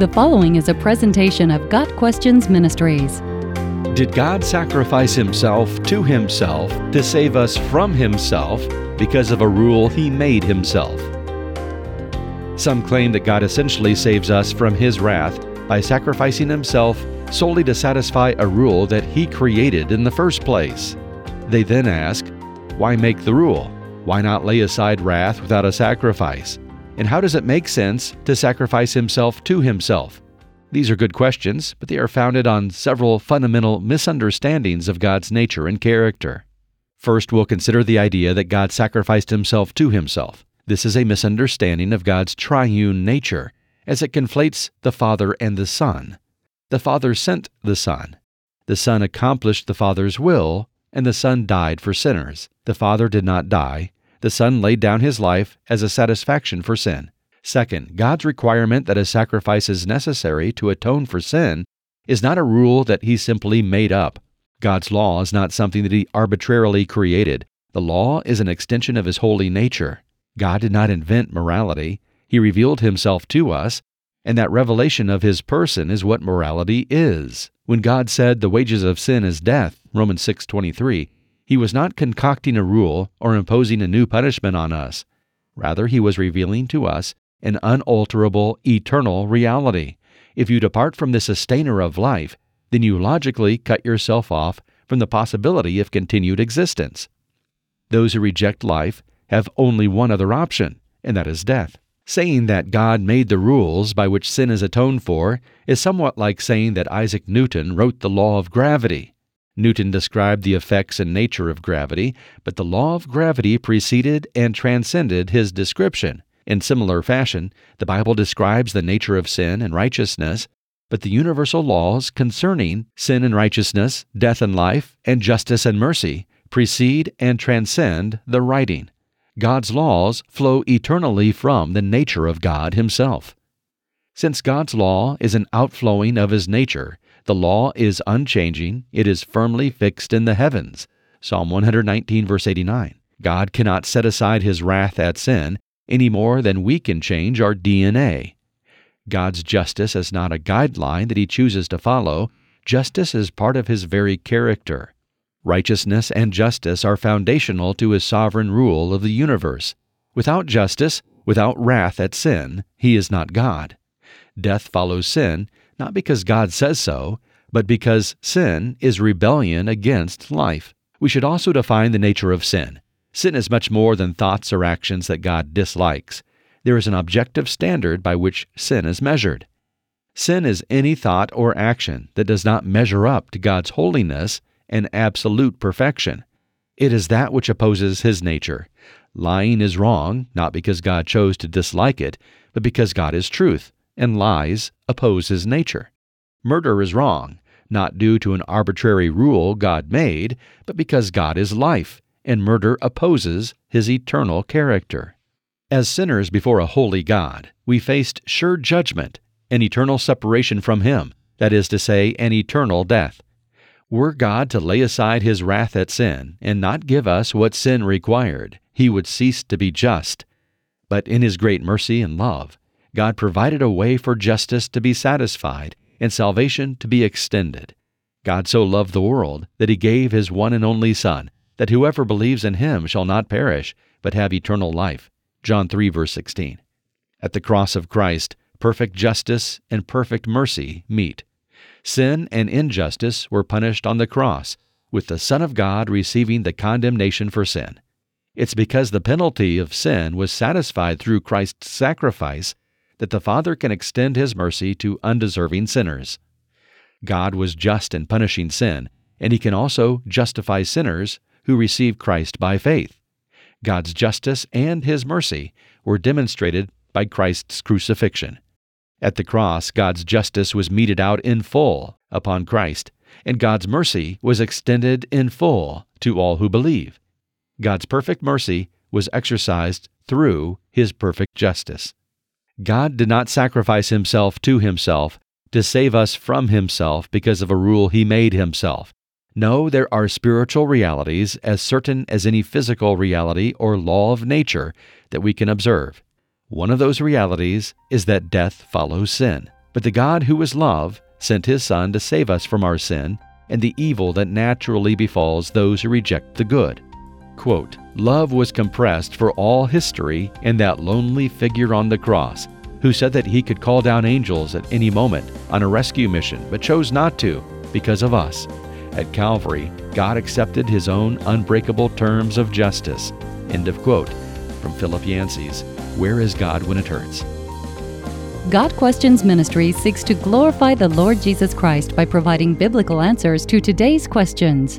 The following is a presentation of God Questions Ministries. Did God sacrifice Himself to Himself to save us from Himself because of a rule He made Himself? Some claim that God essentially saves us from His wrath by sacrificing Himself solely to satisfy a rule that He created in the first place. They then ask, why make the rule? Why not lay aside wrath without a sacrifice? And how does it make sense to sacrifice Himself to Himself? These are good questions, but they are founded on several fundamental misunderstandings of God's nature and character. First, we'll consider the idea that God sacrificed Himself to Himself. This is a misunderstanding of God's triune nature, as it conflates the Father and the Son. The Father sent the Son. The Son accomplished the Father's will, and the Son died for sinners. The Father did not die. The Son laid down His life as a satisfaction for sin. Second, God's requirement that a sacrifice is necessary to atone for sin is not a rule that He simply made up. God's law is not something that He arbitrarily created. The law is an extension of His holy nature. God did not invent morality. He revealed Himself to us, and that revelation of His person is what morality is. When God said the wages of sin is death, Romans 6:23, He was not concocting a rule or imposing a new punishment on us. Rather, He was revealing to us an unalterable, eternal reality. If you depart from the sustainer of life, then you logically cut yourself off from the possibility of continued existence. Those who reject life have only one other option, and that is death. Saying that God made the rules by which sin is atoned for is somewhat like saying that Isaac Newton wrote the law of gravity. Newton described the effects and nature of gravity, but the law of gravity preceded and transcended his description. In similar fashion, the Bible describes the nature of sin and righteousness, but the universal laws concerning sin and righteousness, death and life, and justice and mercy precede and transcend the writing. God's laws flow eternally from the nature of God Himself. Since God's law is an outflowing of His nature, the law is unchanging, it is firmly fixed in the heavens. Psalm 119, verse 89. God cannot set aside His wrath at sin any more than we can change our DNA. God's justice is not a guideline that He chooses to follow. Justice is part of His very character. Righteousness and justice are foundational to His sovereign rule of the universe. Without justice, without wrath at sin, He is not God. Death follows sin, not because God says so, but because sin is rebellion against life. We should also define the nature of sin. Sin is much more than thoughts or actions that God dislikes. There is an objective standard by which sin is measured. Sin is any thought or action that does not measure up to God's holiness and absolute perfection. It is that which opposes His nature. Lying is wrong, not because God chose to dislike it, but because God is truth, and lies oppose His nature. Murder is wrong, not due to an arbitrary rule God made, but because God is life, and murder opposes His eternal character. As sinners before a holy God, we faced sure judgment, an eternal separation from Him, that is to say, an eternal death. Were God to lay aside His wrath at sin and not give us what sin required, He would cease to be just. But in His great mercy and love, God provided a way for justice to be satisfied and salvation to be extended. God so loved the world that He gave His one and only Son, that whoever believes in Him shall not perish, but have eternal life. John 3, verse 16. At the cross of Christ, perfect justice and perfect mercy meet. Sin and injustice were punished on the cross, with the Son of God receiving the condemnation for sin. It's because the penalty of sin was satisfied through Christ's sacrifice that the Father can extend His mercy to undeserving sinners. God was just in punishing sin, and He can also justify sinners who receive Christ by faith. God's justice and His mercy were demonstrated by Christ's crucifixion. At the cross, God's justice was meted out in full upon Christ, and God's mercy was extended in full to all who believe. God's perfect mercy was exercised through His perfect justice. God did not sacrifice Himself to Himself to save us from Himself because of a rule He made Himself. No, there are spiritual realities as certain as any physical reality or law of nature that we can observe. One of those realities is that death follows sin. But the God who is love sent His Son to save us from our sin and the evil that naturally befalls those who reject the good. Quote, "Love was compressed for all history in that lonely figure on the cross, who said that He could call down angels at any moment on a rescue mission, but chose not to because of us. At Calvary, God accepted His own unbreakable terms of justice." End of quote. From Philip Yancey's Where Is God When It Hurts? God Questions Ministry seeks to glorify the Lord Jesus Christ by providing biblical answers to today's questions.